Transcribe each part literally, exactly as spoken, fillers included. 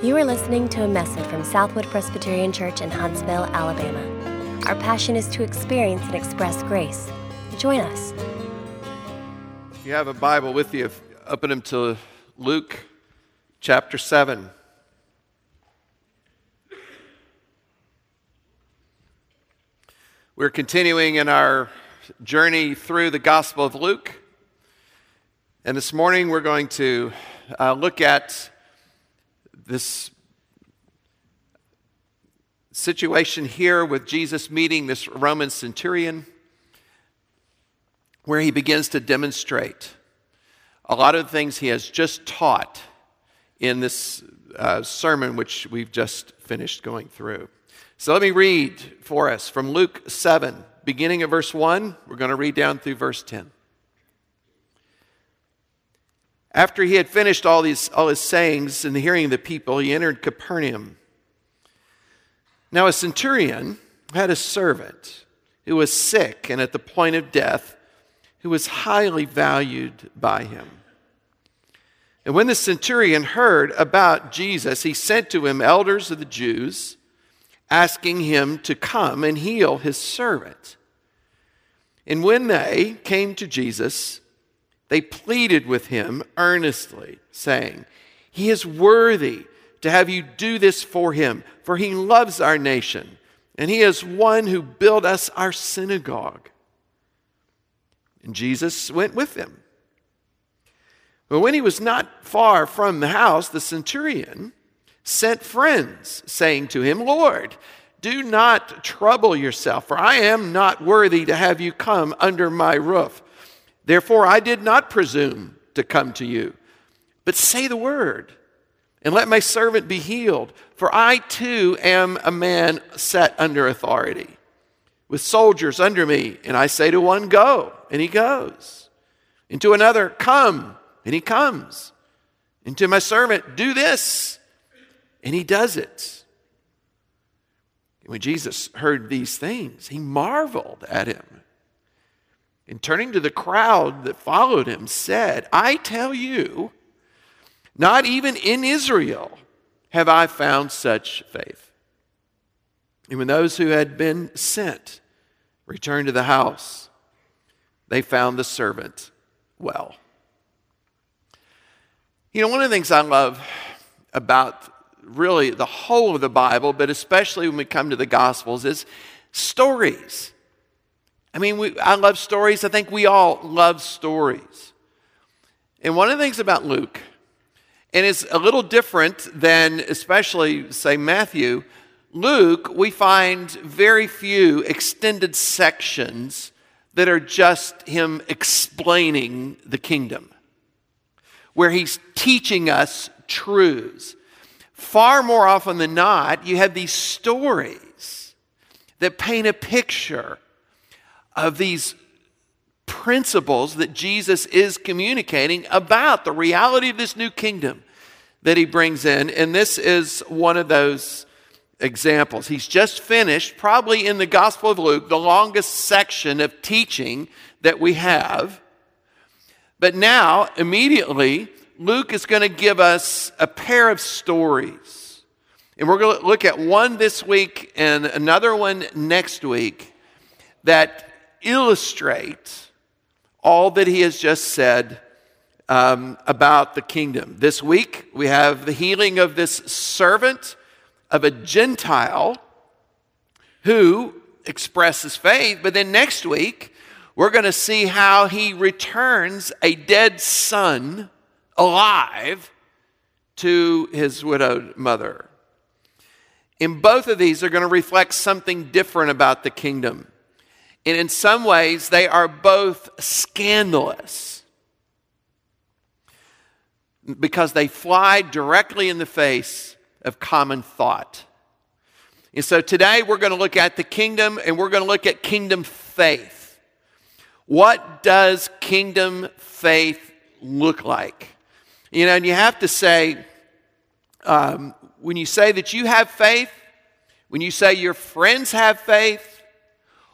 You are listening to a message from Southwood Presbyterian Church in Huntsville, Alabama. Our passion is to experience and express grace. Join us. If you have a Bible with you, open them to Luke chapter seven. We're continuing in our journey through the Gospel of Luke. And this morning we're going to uh, look at this situation here with Jesus meeting this Roman centurion, where he begins to demonstrate a lot of the things he has just taught in this uh, sermon, which we've just finished going through. So let me read for us from Luke seven, beginning at verse one. We're going to read down through verse ten. After he had finished all these all his sayings and the hearing of the people, he entered Capernaum. Now a centurion had a servant who was sick and at the point of death, who was highly valued by him. And when the centurion heard about Jesus, he sent to him elders of the Jews, asking him to come and heal his servant. And when they came to Jesus, they pleaded with him earnestly, saying, "He is worthy to have you do this for him, for he loves our nation, and he is one who built us our synagogue." And Jesus went with them. But when he was not far from the house, the centurion sent friends, saying to him, "Lord, do not trouble yourself, for I am not worthy to have you come under my roof. Therefore, I did not presume to come to you, but say the word, and let my servant be healed. For I too am a man set under authority, with soldiers under me. And I say to one, go, and he goes. And to another, come, and he comes. And to my servant, do this, and he does it." And when Jesus heard these things, he marveled at him, and turning to the crowd that followed him, said, "I tell you, not even in Israel have I found such faith." And when those who had been sent returned to the house, they found the servant well. You know, one of the things I love about really the whole of the Bible, but especially when we come to the Gospels, is stories. I mean, we, I love stories. I think we all love stories. And one of the things about Luke, and it's a little different than especially, say, Matthew, Luke, we find very few extended sections that are just him explaining the kingdom, where he's teaching us truths. Far more often than not, you have these stories that paint a picture of these principles that Jesus is communicating about the reality of this new kingdom that he brings in. And this is one of those examples. He's just finished, probably in the Gospel of Luke, the longest section of teaching that we have. But now, immediately, Luke is going to give us a pair of stories. And we're going to look at one this week and another one next week that illustrate all that he has just said um, about the kingdom. This week, we have the healing of this servant of a Gentile who expresses faith. But then next week, we're going to see how he returns a dead son alive to his widowed mother. And both of these are going to reflect something different about the kingdom. And in some ways, they are both scandalous because they fly directly in the face of common thought. And so today, we're going to look at the kingdom, and we're going to look at kingdom faith. What does kingdom faith look like? You know, and you have to say, um, when you say that you have faith, when you say your friends have faith,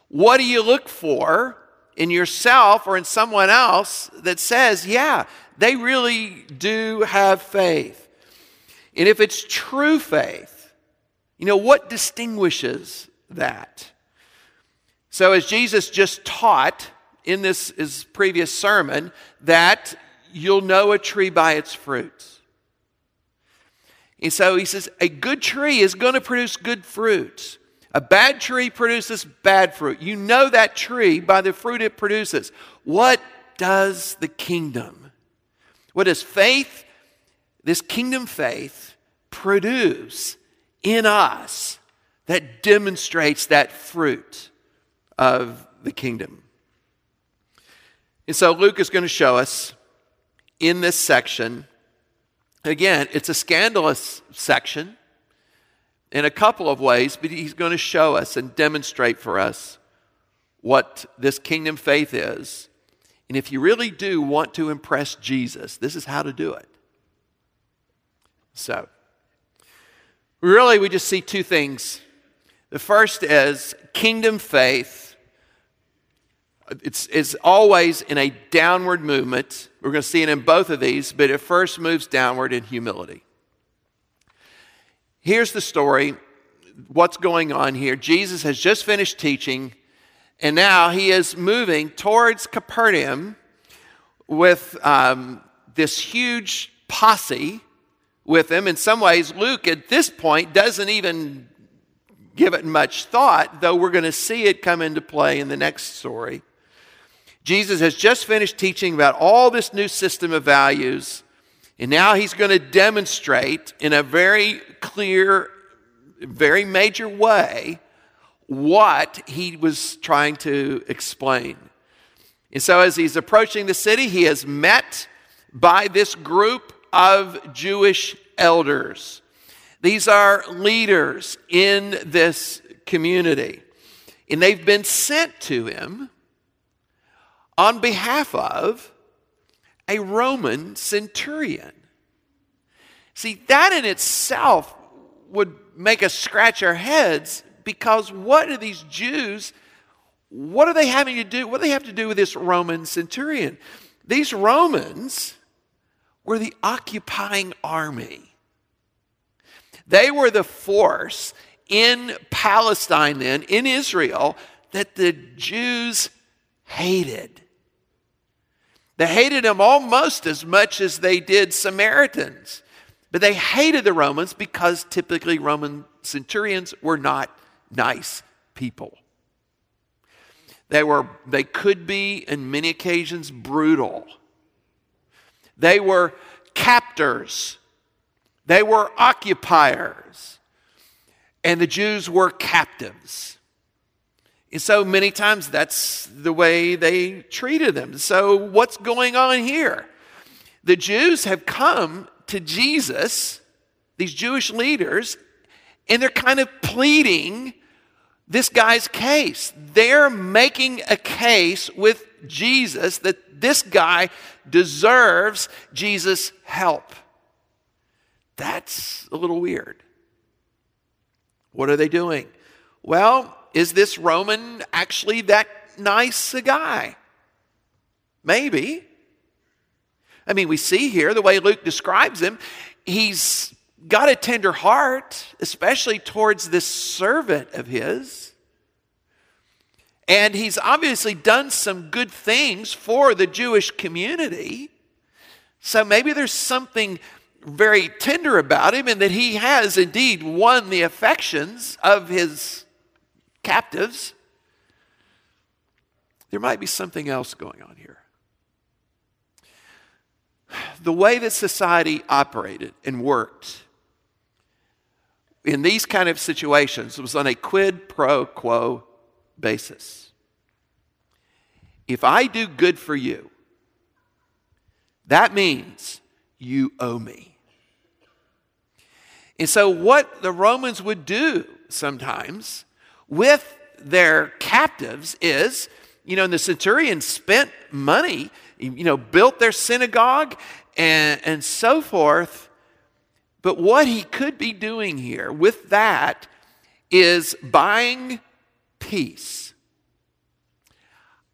what do you look for in yourself or in someone else that says, yeah, they really do have faith? And if it's true faith, you know, what distinguishes that? So as Jesus just taught in this his previous sermon, that you'll know a tree by its fruits. And so he says, a good tree is going to produce good fruits. A bad tree produces bad fruit. You know that tree by the fruit it produces. What does the kingdom, what does faith, this kingdom faith, produce in us that demonstrates that fruit of the kingdom? And so Luke is going to show us in this section, again, it's a scandalous section in a couple of ways, but he's going to show us and demonstrate for us what this kingdom faith is. And if you really do want to impress Jesus, this is how to do it. So, really, we just see two things. The first is kingdom faith. It's, it's always in a downward movement. We're going to see it in both of these, but it first moves downward in humility. Here's the story. What's going on here? Jesus has just finished teaching, and now he is moving towards Capernaum with um, this huge posse with him. In some ways, Luke at this point doesn't even give it much thought, though we're going to see it come into play in the next story. Jesus has just finished teaching about all this new system of values, and now he's going to demonstrate in a very clear, very major way what he was trying to explain. And so as he's approaching the city, he is met by this group of Jewish elders. These are leaders in this community. And they've been sent to him on behalf of a Roman centurion. See, that in itself would make us scratch our heads, because what are these Jews, what are they having to do, what do they have to do with this Roman centurion? These Romans were the occupying army. They were the force in Palestine then, in Israel, that the Jews hated. They hated them almost as much as they did Samaritans. But they hated the Romans because typically Roman centurions were not nice people. They were, they could be, in many occasions, brutal. They were captors. They were occupiers, and the Jews were captives. And so many times that's the way they treated them. So what's going on here? The Jews have come to Jesus, these Jewish leaders, and they're kind of pleading this guy's case. They're making a case with Jesus that this guy deserves Jesus' help. That's a little weird. What are they doing? Well, is this Roman actually that nice a guy? Maybe. I mean, we see here the way Luke describes him, he's got a tender heart, especially towards this servant of his. And he's obviously done some good things for the Jewish community. So maybe there's something very tender about him, and that he has indeed won the affections of his captives. There might be something else going on here. The way that society operated and worked in these kind of situations was on a quid pro quo basis. If I do good for you, that means you owe me. And so what the Romans would do sometimes with their captives is, you know, and the centurion spent money, you know, built their synagogue and, and so forth. But what he could be doing here with that is buying peace.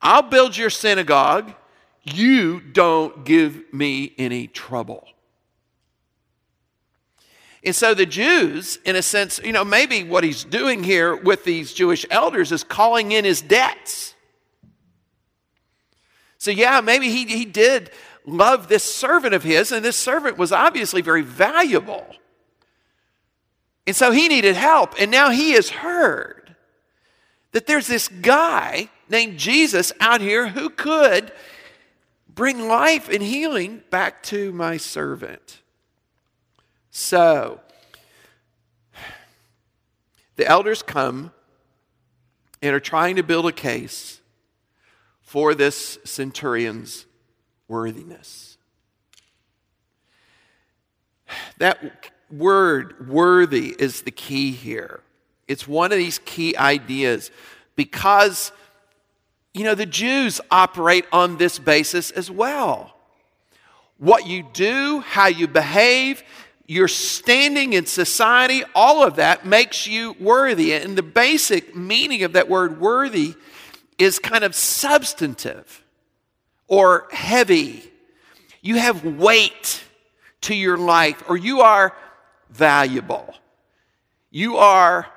I'll build your synagogue. You don't give me any trouble. And so the Jews, in a sense, you know, maybe what he's doing here with these Jewish elders is calling in his debts. So yeah, maybe he, he did love this servant of his, and this servant was obviously very valuable. And so he needed help, and now he has heard that there's this guy named Jesus out here who could bring life and healing back to my servant. So, the elders come and are trying to build a case for this centurion's worthiness. That word, worthy, is the key here. It's one of these key ideas because, you know, the Jews operate on this basis as well. What you do, how you behave, your standing in society, all of that makes you worthy. And the basic meaning of that word worthy is kind of substantive or heavy. You have weight to your life, or you are valuable. You are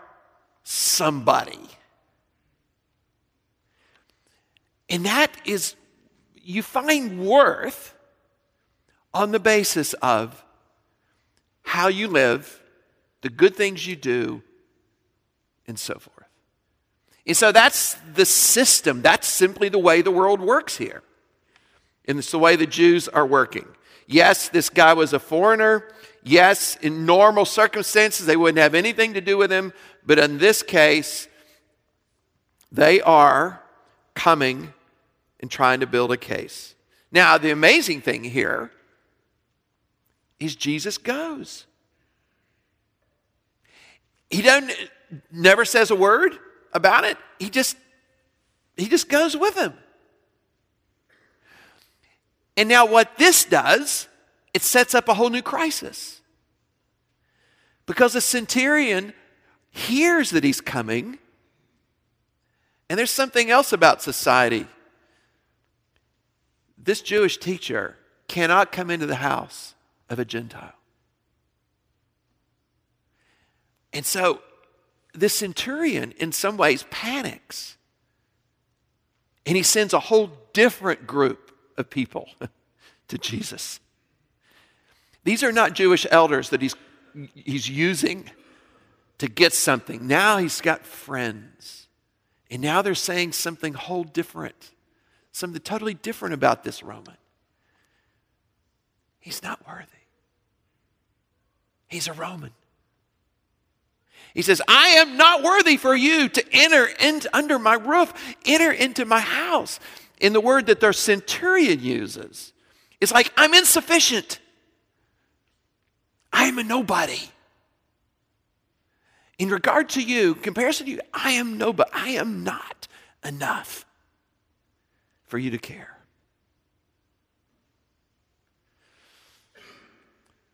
somebody. And that is, you find worth on the basis of how you live, the good things you do, and so forth. And so that's the system. That's simply the way the world works here. And it's the way the Jews are working. Yes, this guy was a foreigner. Yes, in normal circumstances, they wouldn't have anything to do with him. But in this case, they are coming and trying to build a case. Now, the amazing thing here is Jesus goes. He don't never says a word about it. He just he just goes with him. And now what this does, it sets up a whole new crisis. Because the centurion hears that he's coming, and there's something else about society. This Jewish teacher cannot come into the house of a Gentile. And so this centurion in some ways panics. And he sends a whole different group of people to Jesus. These are not Jewish elders that he's he's using to get something. Now he's got friends. And now they're saying something whole different. Something totally different about this Roman. He's not worthy. He's a Roman. He says, I am not worthy for you to enter into under my roof, enter into my house. In the word that their centurion uses, it's like, I'm insufficient. I am a nobody. In regard to you, comparison to you, I am nobody. I am not enough for you to care.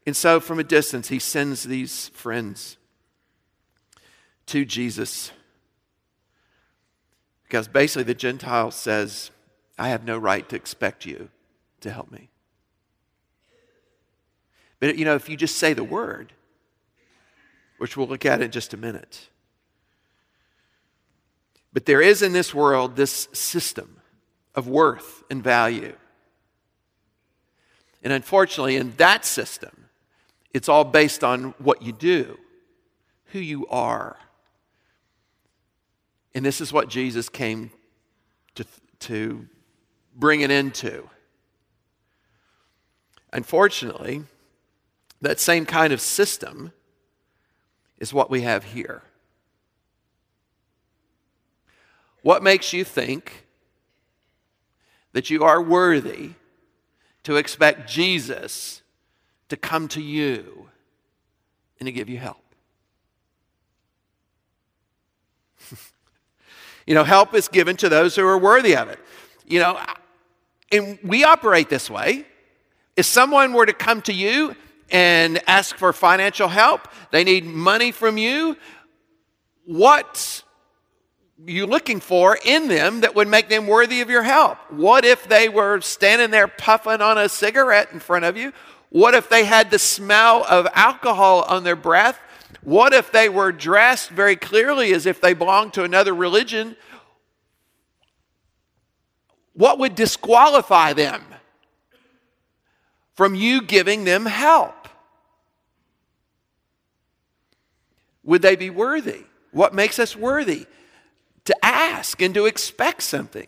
And so from a distance, he sends these friends to Jesus. Because basically the Gentile says, I have no right to expect you to help me. But you know, if you just say the word, which we'll look at in just a minute. But there is in this world this system of worth and value. And unfortunately, in that system, it's all based on what you do, who you are. And this is what Jesus came to, to bring it into. Unfortunately, that same kind of system is what we have here. What makes you think that you are worthy to expect Jesus to come to you and to give you help? You know, help is given to those who are worthy of it. You know, and we operate this way. If someone were to come to you and ask for financial help, they need money from you, what are you looking for in them that would make them worthy of your help? What if they were standing there puffing on a cigarette in front of you? What if they had the smell of alcohol on their breath? What if they were dressed very clearly as if they belonged to another religion? What would disqualify them from you giving them help? Would they be worthy? What makes us worthy? To ask and to expect something.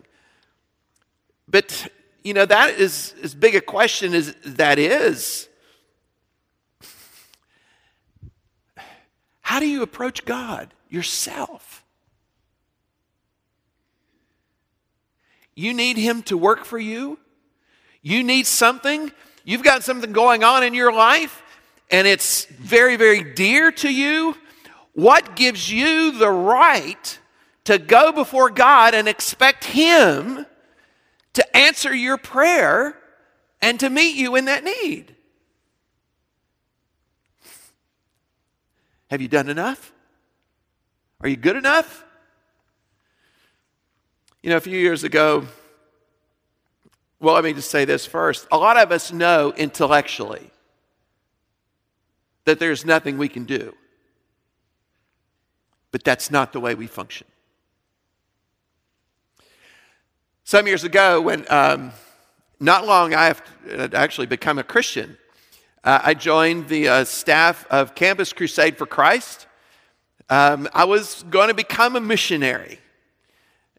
But, you know, that is as big a question as that is. How do you approach God yourself? You need Him to work for you. You need something. You've got something going on in your life, and it's very, very dear to you. What gives you the right to go before God and expect Him to answer your prayer and to meet you in that need? Have you done enough? Are you good enough? You know, a few years ago, well, let me just say this first. A lot of us know intellectually that there's nothing we can do. But that's not the way we function. Some years ago, when um, not long I had actually become a Christian, uh, I joined the uh, staff of Campus Crusade for Christ. Um, I was going to become a missionary.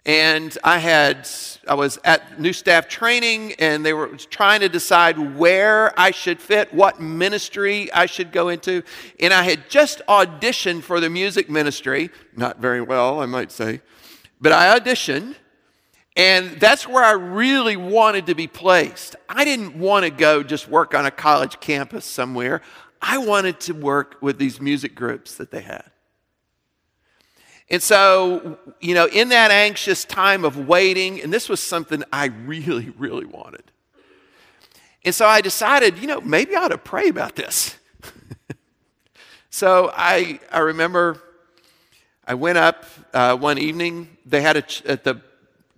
And I had, I was at new staff training, and they were trying to decide where I should fit, what ministry I should go into. And I had just auditioned for the music ministry, not very well, I might say, but I auditioned, and that's where I really wanted to be placed. I didn't want to go just work on a college campus somewhere. I wanted to work with these music groups that they had. And so, you know, in that anxious time of waiting, and this was something I really, really wanted. And so I decided, you know, maybe I ought to pray about this. So I I remember I went up uh, one evening. They had a ch- at the,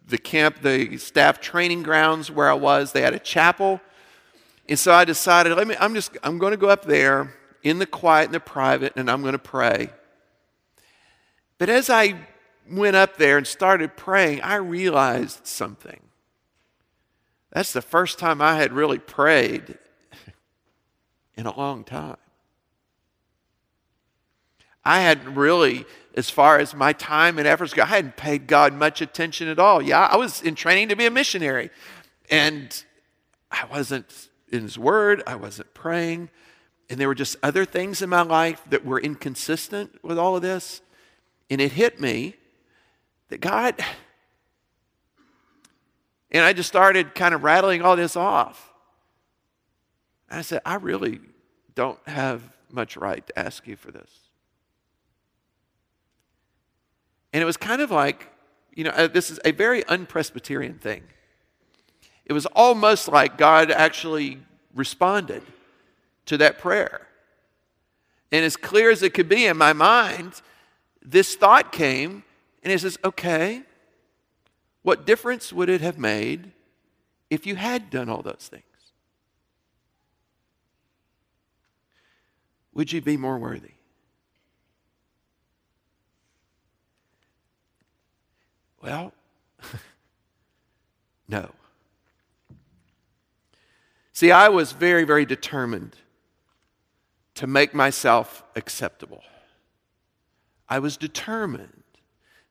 the camp, the staff training grounds where I was, they had a chapel. And so I decided, let me, I'm just, I'm going to go up there in the quiet and the private, and I'm going to pray. But as I went up there and started praying, I realized something. That's the first time I had really prayed in a long time. I hadn't really, as far as my time and efforts go, I hadn't paid God much attention at all. Yeah, I was in training to be a missionary, and I wasn't in His Word, I wasn't praying, and there were just other things in my life that were inconsistent with all of this. And it hit me that God, and I just started kind of rattling all this off. And I said, I really don't have much right to ask you for this. And it was kind of like, you know, this is a very un-Presbyterian thing. It was almost like God actually responded to that prayer. And as clear as it could be in my mind, this thought came, and it says, okay, what difference would it have made if you had done all those things? Would you be more worthy? Well, no. See, I was very, very determined to make myself acceptable. I was determined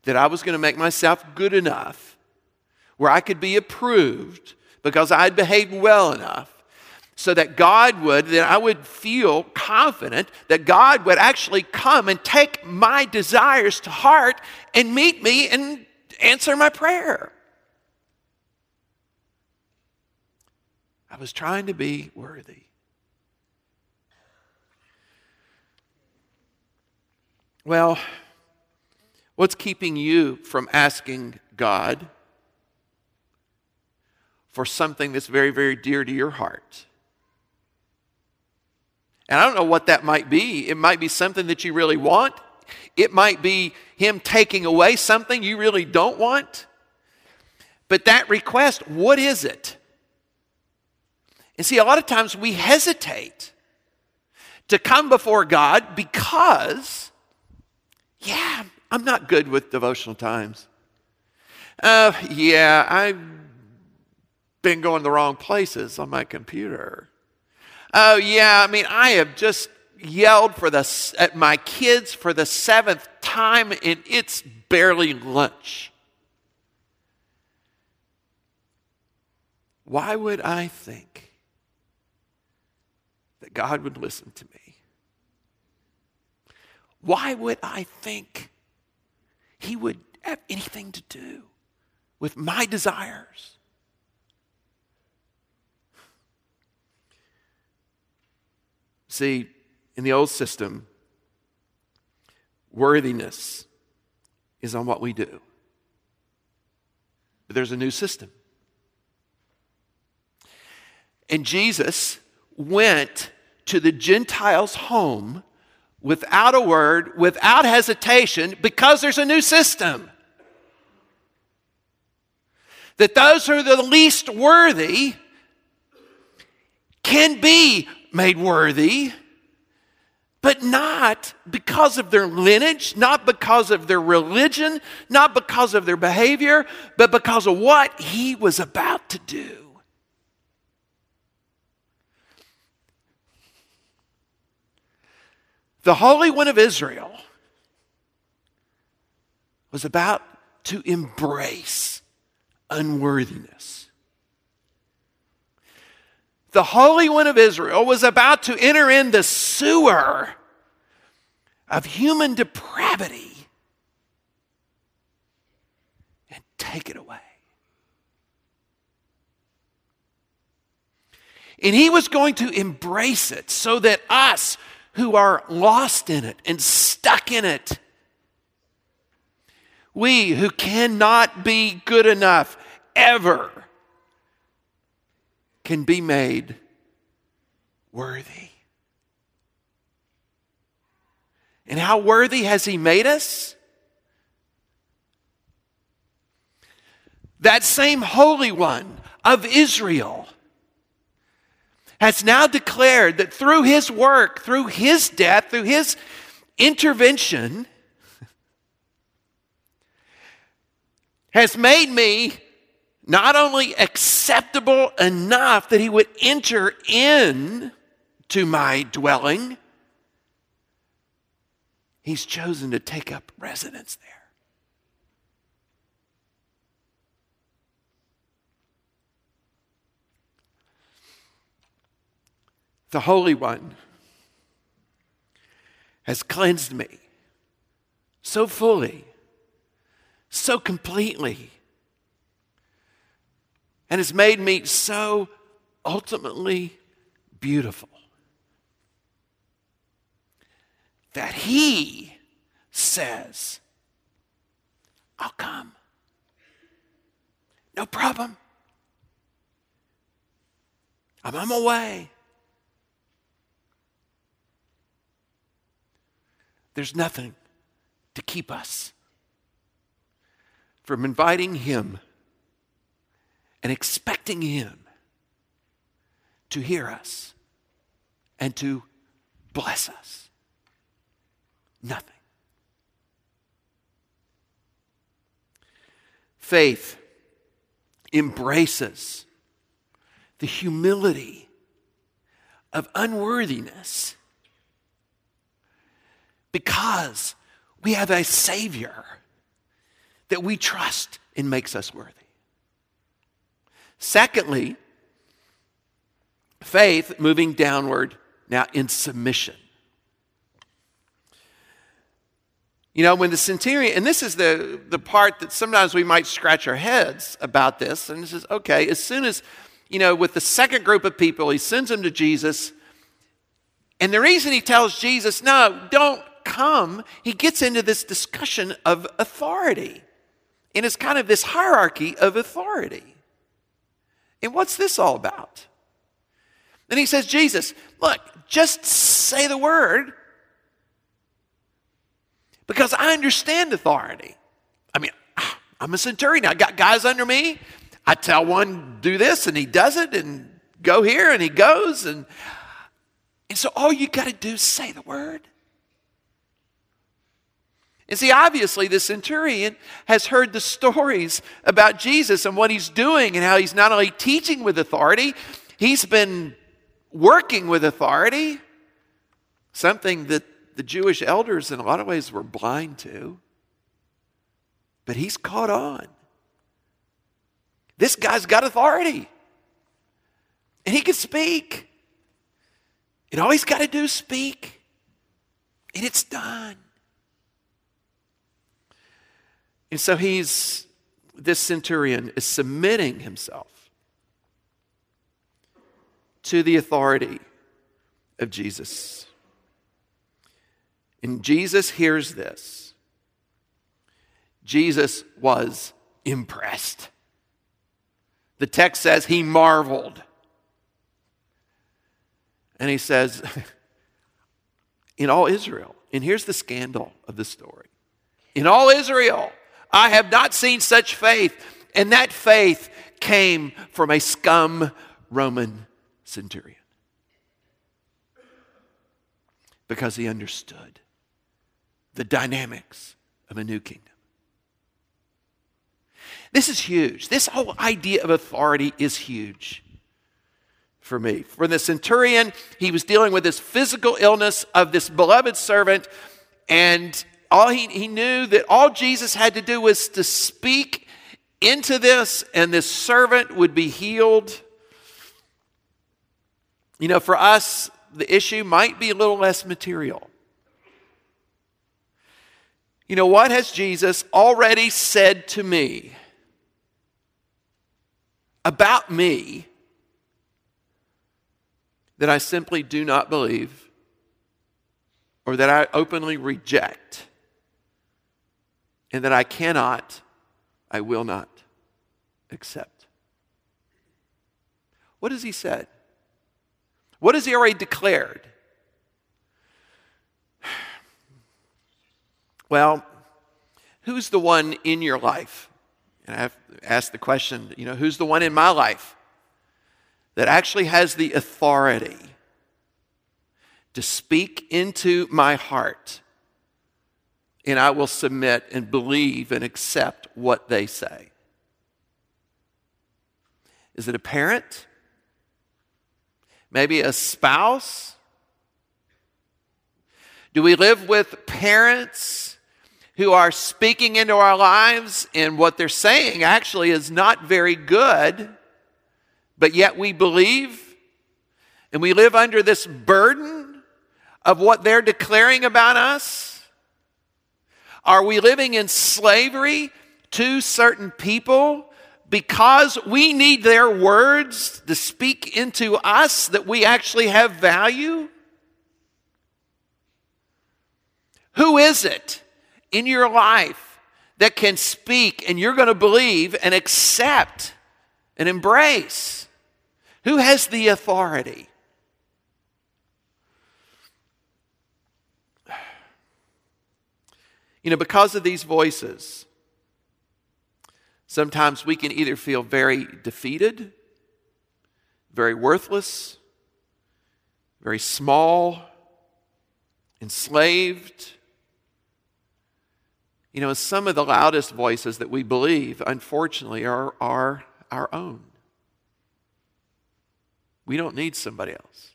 that I was going to make myself good enough where I could be approved because I had behaved well enough so that God would, that I would feel confident that God would actually come and take my desires to heart and meet me and answer my prayer. I was trying to be worthy. Well, what's keeping you from asking God for something that's very, very dear to your heart? And I don't know what that might be. It might be something that you really want. It might be Him taking away something you really don't want. But that request, what is it? And see, a lot of times we hesitate to come before God because, yeah, I'm not good with devotional times. Uh, yeah, I've been going the wrong places on my computer. Oh, yeah, I mean, I have just yelled for the, at my kids for the seventh time, and it's barely lunch. Why would I think that God would listen to me? Why would I think He would have anything to do with my desires? See, in the old system, worthiness is on what we do. But there's a new system. And Jesus went to the Gentiles' home without a word, without hesitation, because there's a new system. That those who are the least worthy can be made worthy, but not because of their lineage, not because of their religion, not because of their behavior, but because of what He was about to do. The Holy One of Israel was about to embrace unworthiness. The Holy One of Israel was about to enter in the sewer of human depravity and take it away. And He was going to embrace it so that us who are lost in it and stuck in it, we who cannot be good enough ever, can be made worthy. And how worthy has He made us? That same Holy One of Israel has now declared that through His work, through His death, through His intervention, has made me not only acceptable enough that He would enter in to my dwelling, He's chosen to take up residence there. The Holy One has cleansed me so fully, so completely, and has made me so ultimately beautiful that He says, I'll come. No problem. I'm on my way. There's nothing to keep us from inviting Him and expecting Him to hear us and to bless us. Nothing. Faith embraces the humility of unworthiness, because we have a Savior that we trust and makes us worthy. Secondly, faith moving downward now in submission. You know, when the centurion, and this is the, the part that sometimes we might scratch our heads about this, and this is, okay, as soon as, you know, with the second group of people, he sends them to Jesus, and the reason he tells Jesus, no, don't come, he gets into this discussion of authority. And it's kind of this hierarchy of authority. And what's this all about? Then he says, Jesus, look, just say the word, because I understand authority. I mean, I'm a centurion. I got guys under me. I tell one, do this, and he does it, and go here and he goes. And, and so all you got to do is say the word. And see, obviously, the centurion has heard the stories about Jesus and what he's doing and how he's not only teaching with authority, he's been working with authority, something that the Jewish elders in a lot of ways were blind to. But he's caught on. This guy's got authority. And he can speak. And all he's got to do is speak. And it's done. And so he's, this centurion is submitting himself to the authority of Jesus. And Jesus hears this. Jesus was impressed. The text says he marveled. And he says, in all Israel, and here's the scandal of the story, in all Israel, I have not seen such faith. And that faith came from a scum Roman centurion. Because he understood the dynamics of a new kingdom. This is huge. This whole idea of authority is huge for me. For the centurion, he was dealing with this physical illness of this beloved servant, and All he, he knew that all Jesus had to do was to speak into this, and this servant would be healed. You know, for us, the issue might be a little less material. You know, what has Jesus already said to me about me that I simply do not believe or that I openly reject? And that I cannot, I will not accept. What has he said? What has he already declared? Well, who's the one in your life? And I have asked the question, you know, who's the one in my life that actually has the authority to speak into my heart? And I will submit and believe and accept what they say. Is it a parent? Maybe a spouse? Do we live with parents who are speaking into our lives and what they're saying actually is not very good, but yet we believe and we live under this burden of what they're declaring about us? Are we living in slavery to certain people because we need their words to speak into us that we actually have value? Who is it in your life that can speak and you're going to believe and accept and embrace? Who has the authority? You know, because of these voices, sometimes we can either feel very defeated, very worthless, very small, enslaved. You know, some of the loudest voices that we believe, unfortunately, are, are our own. We don't need somebody else.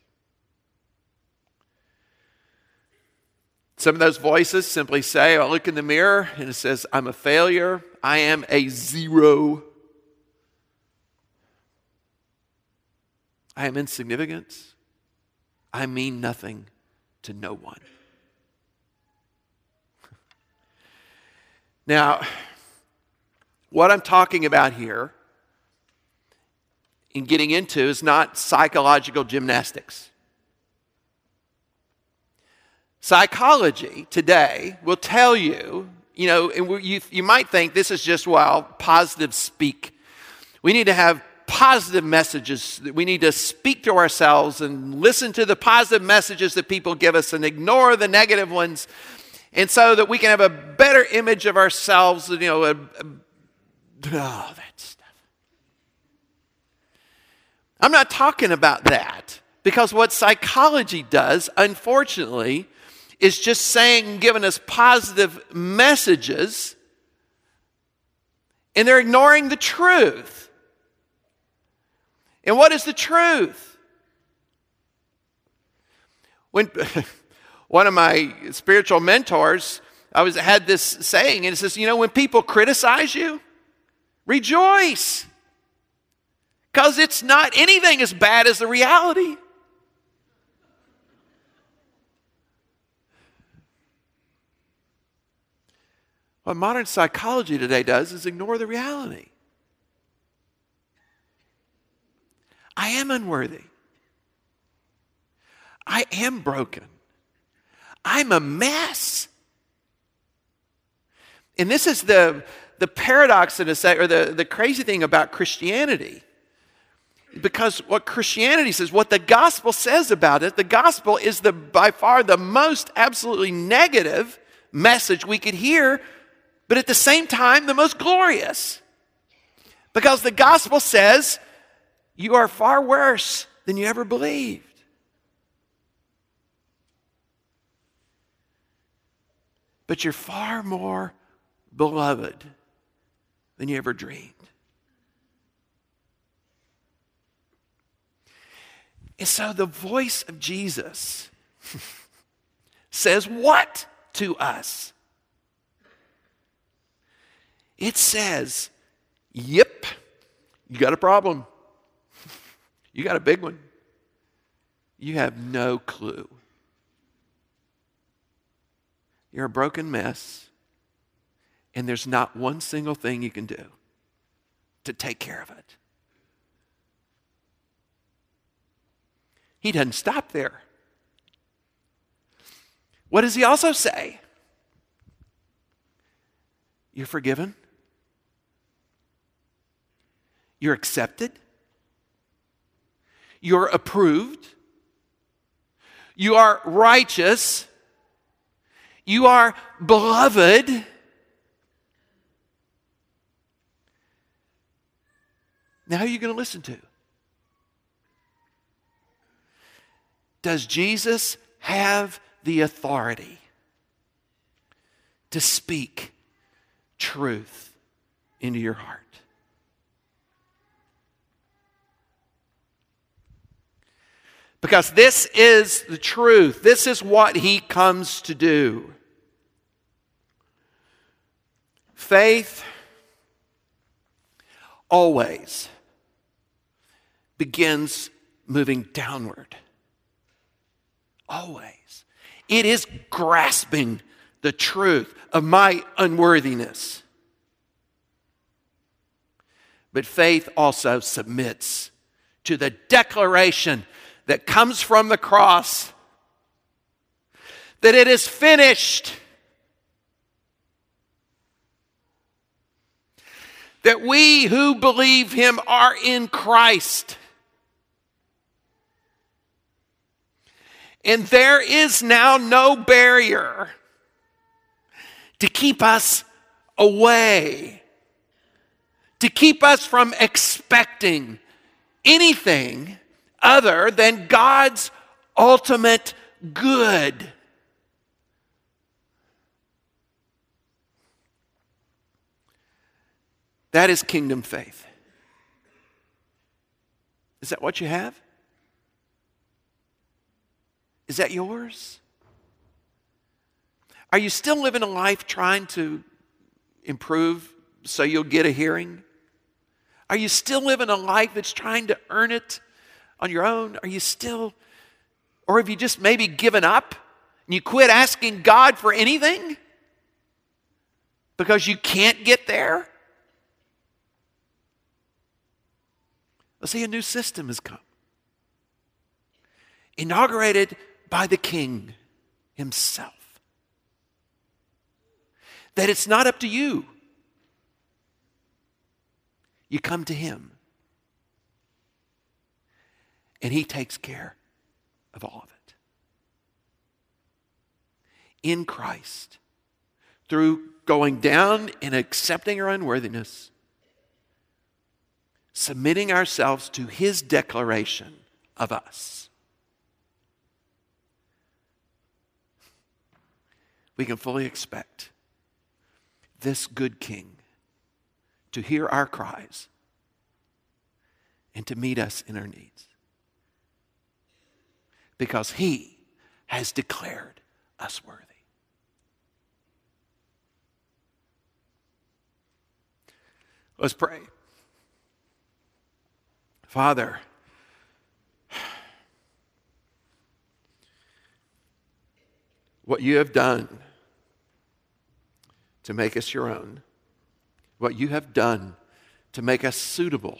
Some of those voices simply say, I look in the mirror and it says, I'm a failure. I am a zero. I am insignificant. I mean nothing to no one. Now, what I'm talking about here and getting into is not psychological gymnastics. Psychology today will tell you, you know, and you, you might think this is just, well, positive speak. We need to have positive messages. We need to speak to ourselves and listen to the positive messages that people give us and ignore the negative ones. And so that we can have a better image of ourselves, you know, a, a, oh, that stuff. I'm not talking about that, because what psychology does, unfortunately, is just saying, giving us positive messages, and they're ignoring the truth. And what is the truth? When one of my spiritual mentors, I was had this saying, and it says, you know, when people criticize you, rejoice. Because it's not anything as bad as the reality. What modern psychology today does is ignore the reality. I am unworthy. I am broken. I'm a mess. And this is the, the paradox, in a sec, or the, the crazy thing about Christianity. Because what Christianity says, what the gospel says about it, the gospel is the by far the most absolutely negative message we could hear, but at the same time, the most glorious. Because the gospel says, you are far worse than you ever believed. But you're far more beloved than you ever dreamed. And so the voice of Jesus says what to us? It says, yep, you got a problem. You got a big one. You have no clue. You're a broken mess, and there's not one single thing you can do to take care of it. He doesn't stop there. What does he also say? You're forgiven. You're accepted. You're approved. You are righteous. You are beloved. Now who are you going to listen to? Does Jesus have the authority to speak truth into your heart? Because this is the truth. This is what he comes to do. Faith always begins moving downward. Always. It is grasping the truth of my unworthiness. But faith also submits to the declaration that comes from the cross that it is finished. That we who believe him are in Christ. And there is now no barrier to keep us away, to keep us from expecting anything other than God's ultimate good. That is kingdom faith. Is that what you have? Is that yours? Are you still living a life trying to improve so you'll get a hearing? Are you still living a life that's trying to earn it on your own? Are you still, or have you just maybe given up and you quit asking God for anything because you can't get there? Let's see, a new system has come, inaugurated by the King himself. That it's not up to you. You come to him. And he takes care of all of it. In Christ, through going down and accepting your unworthiness, submitting ourselves to his declaration of us, we can fully expect this good king to hear our cries and to meet us in our needs, because he has declared us worthy. Let's pray. Father, what you have done to make us your own, what you have done to make us suitable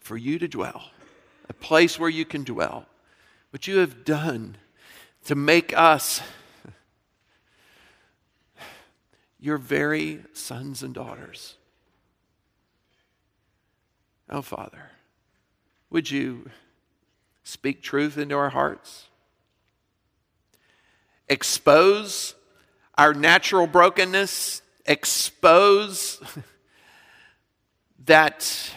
for you to dwell, a place where you can dwell, what you have done to make us your very sons and daughters. Oh, Father, would you speak truth into our hearts? Expose our natural brokenness. Expose that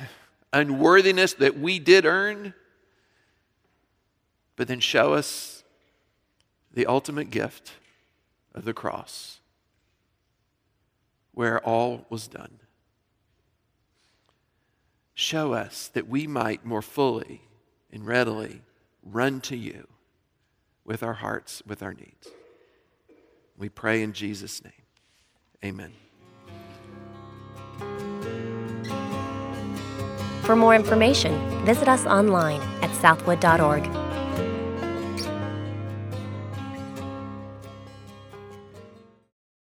unworthiness that we did earn. But then show us the ultimate gift of the cross, where all was done. Show us that we might more fully and readily run to you with our hearts, with our needs. We pray in Jesus' name. Amen. For more information, visit us online at southwood dot org.